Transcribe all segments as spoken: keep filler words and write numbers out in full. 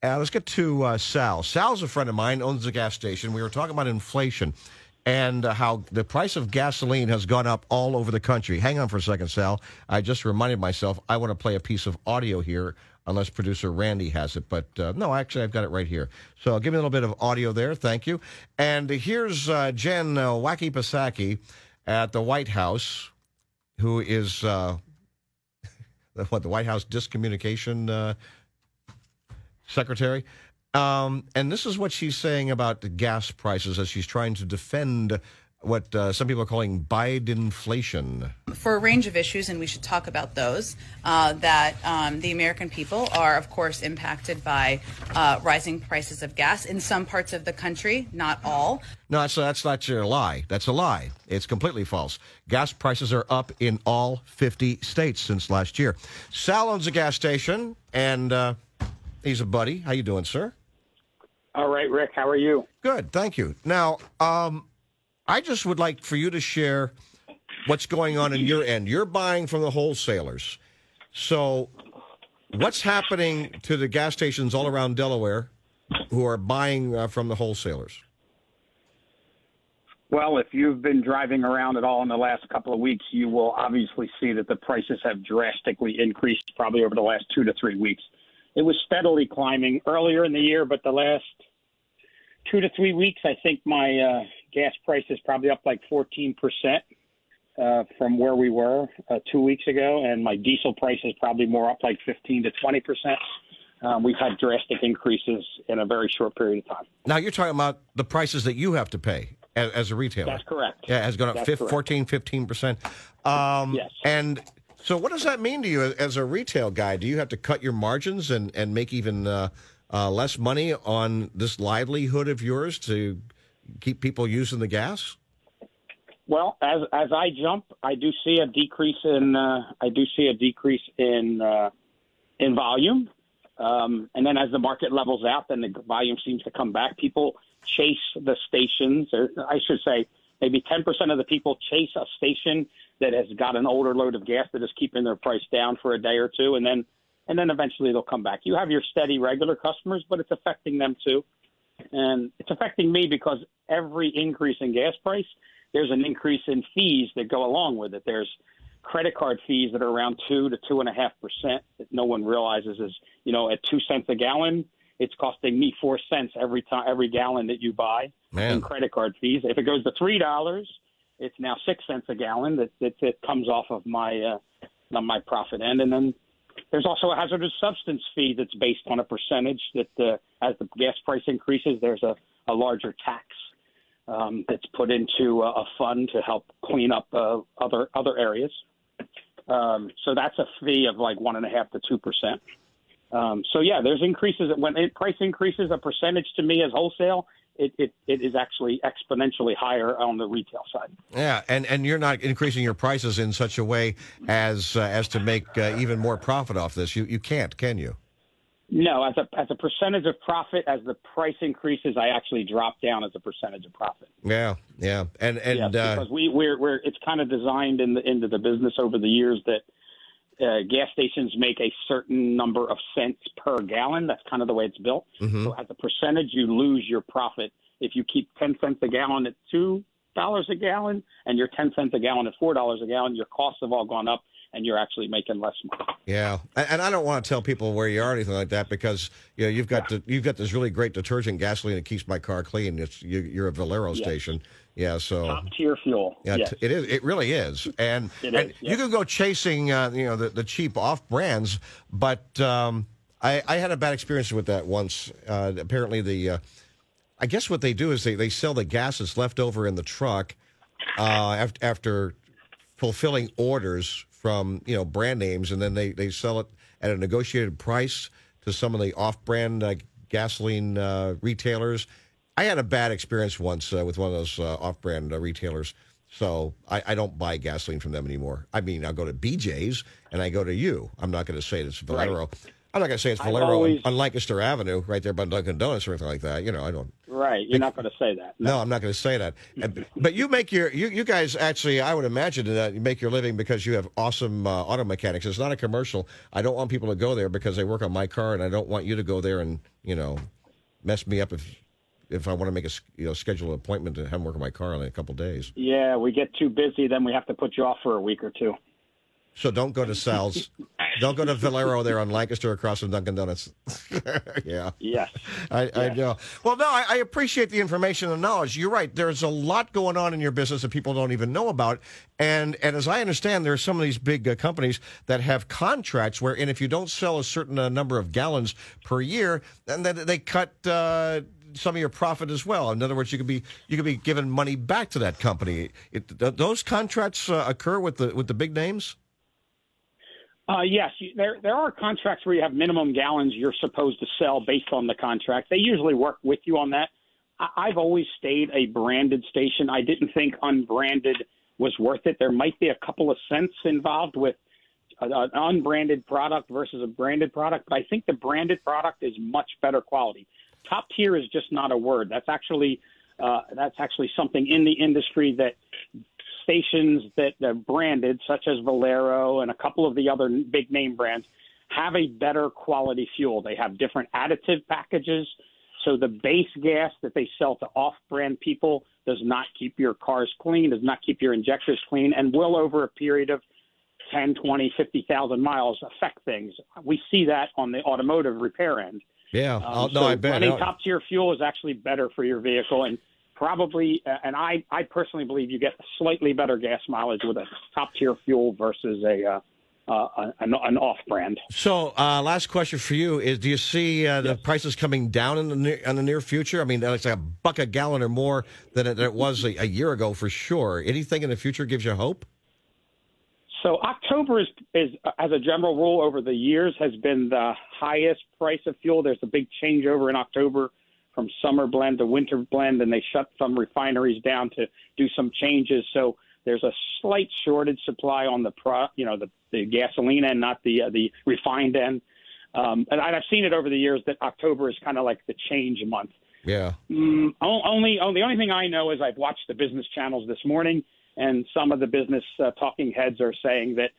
Uh, let's get to uh, Sal. Sal's a friend of mine, owns a gas station. We were talking about inflation and uh, how the price of gasoline has gone up all over the country. Hang on for a second, Sal. I just reminded myself I want to play a piece of audio here, unless producer Randy has it. But uh, no, actually, I've got it right here. So I'll give you a little bit of audio there. Thank you. And here's uh, Jen uh, Wacky Psaki at the White House, who is, uh, what, the White House Discommunication uh Secretary, um, and this is what she's saying about the gas prices as she's trying to defend what uh, some people are calling Bidenflation. For a range of issues, and we should talk about those, uh, that um, the American people are, of course, impacted by uh, rising prices of gas in some parts of the country, not all. No, that's, that's not your lie. That's a lie. It's completely false. Gas prices are up in all fifty states since last year. Sal owns a gas station, and... Uh, He's a buddy. How you doing, sir? All right, Rick. How are you? Good, thank you. Now, um, I just would like for you to share what's going on in your end. You're buying from the wholesalers. So what's happening to the gas stations all around Delaware who are buying uh, from the wholesalers? Well, if you've been driving around at all in the last couple of weeks, you will obviously see that the prices have drastically increased probably over the last two to three weeks. It was steadily climbing earlier in the year, but the last two to three weeks, I think my uh, gas price is probably up like fourteen percent uh, from where we were uh, two weeks ago, and my diesel price is probably more up like fifteen to twenty percent. Um, we've had drastic increases in a very short period of time. Now, you're talking about the prices that you have to pay as, as a retailer. That's correct. Yeah, it has gone up fif- fourteen, fifteen percent. Um, yes. And... So what does that mean to you as a retail guy? Do you have to cut your margins and, and make even uh, uh, less money on this livelihood of yours to keep people using the gas? Well, as as I jump, I do see a decrease in uh, I do see a decrease in uh, in volume, um, and then as the market levels out, then the volume seems to come back. People chase the stations, or I should say, maybe ten percent of the people chase a station that has got an older load of gas that is keeping their price down for a day or two, and then and then eventually they'll come back. You have your steady regular customers, but it's affecting them too. And it's affecting me because every increase in gas price, there's an increase in fees that go along with it. There's credit card fees that are around two to two and a half percent that no one realizes is, you know, at two cents a gallon, it's costing me four cents every time every gallon that you buy Man. in credit card fees. If it goes to three dollars it's now six cents a gallon that, that, that comes off of my uh, on my profit end. And then there's also a hazardous substance fee that's based on a percentage that uh, as the gas price increases, there's a, a larger tax um, that's put into a, a fund to help clean up uh, other other areas. Um, so that's a fee of like one and a half to two percent. Um, so, yeah, there's increases. When it price increases, a percentage to me as wholesale, It, it it is actually exponentially higher on the retail side. Yeah, and, and you're not increasing your prices in such a way as uh, as to make uh, even more profit off this. You you can't, can you? No, as a as a percentage of profit, as the price increases, I actually drop down as a percentage of profit. Yeah, yeah, and and yeah, because we we're, we're it's kind of designed in the, into the business over the years that uh, gas stations make a certain number of cents per gallon. That's kind of the way it's built. Mm-hmm. So as a percentage, you lose your profit. If you keep ten cents a gallon at two dollars a gallon and you're ten cents a gallon at four dollars a gallon, your costs have all gone up and you're actually making less money. Yeah. And I don't want to tell people where you are or anything like that because, you know, you've got yeah. the, you've got this really great detergent gasoline that keeps my car clean. It's you, You're a Valero yes. station. Yeah, so top-tier fuel. Yeah, yes. t- it is. It really is. And, it and is, yes. you can go chasing, uh, you know, the, the cheap off-brands, but um, I, I had a bad experience with that once. Uh, apparently, the uh, I guess what they do is they, they sell the gas that's left over in the truck uh, after, after fulfilling orders from, you know, brand names, and then they, they sell it at a negotiated price to some of the off-brand uh, gasoline uh, retailers. I had a bad experience once uh, with one of those uh, off-brand uh, retailers, so I, I don't buy gasoline from them anymore. I mean, I'll go to B J's, and I go to you. I'm not going to say it's Valero. Right. I'm not going to say it's Valero always... on Lancaster Avenue, right there by Dunkin' Donuts or anything like that. You know, I don't. Right. Right. You're not going to say that. No, no I'm not going to say that. But you make your, you, you guys actually, I would imagine that you make your living because you have awesome uh, auto mechanics. It's not a commercial. I don't want people to go there because they work on my car, and I don't want you to go there and, you know, mess me up if if I want to make a, you know, schedule an appointment to have them work on my car in a couple of days. Yeah, we get too busy, then we have to put you off for a week or two. So don't go to Sal's. Don't go to Valero there on Lancaster across from Dunkin' Donuts. yeah. Yes. I, yes. I know. Well, no, I, I appreciate the information and knowledge. You're right. There's a lot going on in your business that people don't even know about. And and as I understand, there are some of these big uh, companies that have contracts wherein if you don't sell a certain uh, number of gallons per year, then they, they cut uh, some of your profit as well. In other words, you could be you could be giving money back to that company. It, th- those contracts uh, occur with the with the big names? Uh, yes, there there are contracts where you have minimum gallons you're supposed to sell based on the contract. They usually work with you on that. I, I've always stayed a branded station. I didn't think unbranded was worth it. There might be a couple of cents involved with a, an unbranded product versus a branded product, but I think the branded product is much better quality. Top tier is just not a word. That's actually uh, that's actually something in the industry that stations that are branded, such as Valero and a couple of the other big name brands, have a better quality fuel. They have different additive packages. So the base gas that they sell to off-brand people does not keep your cars clean, does not keep your injectors clean, and will over a period of ten, twenty, fifty thousand miles affect things. We see that on the automotive repair end. Yeah, um, no, so I bet. Running top-tier fuel is actually better for your vehicle, and Probably, uh, and I, I personally believe you get slightly better gas mileage with a top-tier fuel versus a uh, uh, an, an off-brand. So, uh, last question for you is: do you see uh, the yes. prices coming down in the near, in the near future? I mean, it's like a buck a gallon or more than it, than it was a, a year ago for sure. Anything in the future gives you hope? So, October is, is as a general rule over the years has been the highest price of fuel. There's a big changeover in October from summer blend to winter blend, and they shut some refineries down to do some changes. So there's a slight shortage supply on the pro, you know, the, the gasoline end, not the uh, the refined end. Um, and I've seen it over the years that October is kind of like the change month. Yeah. Mm, only, only the only thing I know is I've watched the business channels this morning, and some of the business uh, talking heads are saying that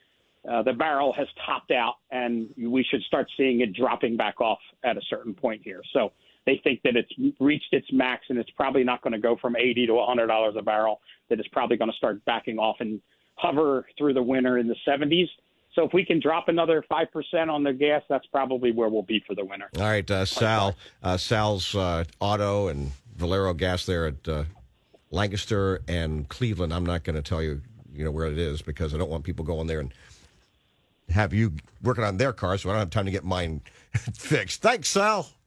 uh, the barrel has topped out, and we should start seeing it dropping back off at a certain point here. So they think that it's reached its max, and it's probably not going to go from eighty to one hundred dollars a barrel, that it's probably going to start backing off and hover through the winter in the seventies. So if we can drop another five percent on the gas, that's probably where we'll be for the winter. All right, uh, Sal, uh, Sal's uh, Auto and Valero Gas there at uh, Lancaster and Cleveland. I'm not going to tell you, you know, where it is because I don't want people going there and have you working on their car, so I don't have time to get mine fixed. Thanks, Sal.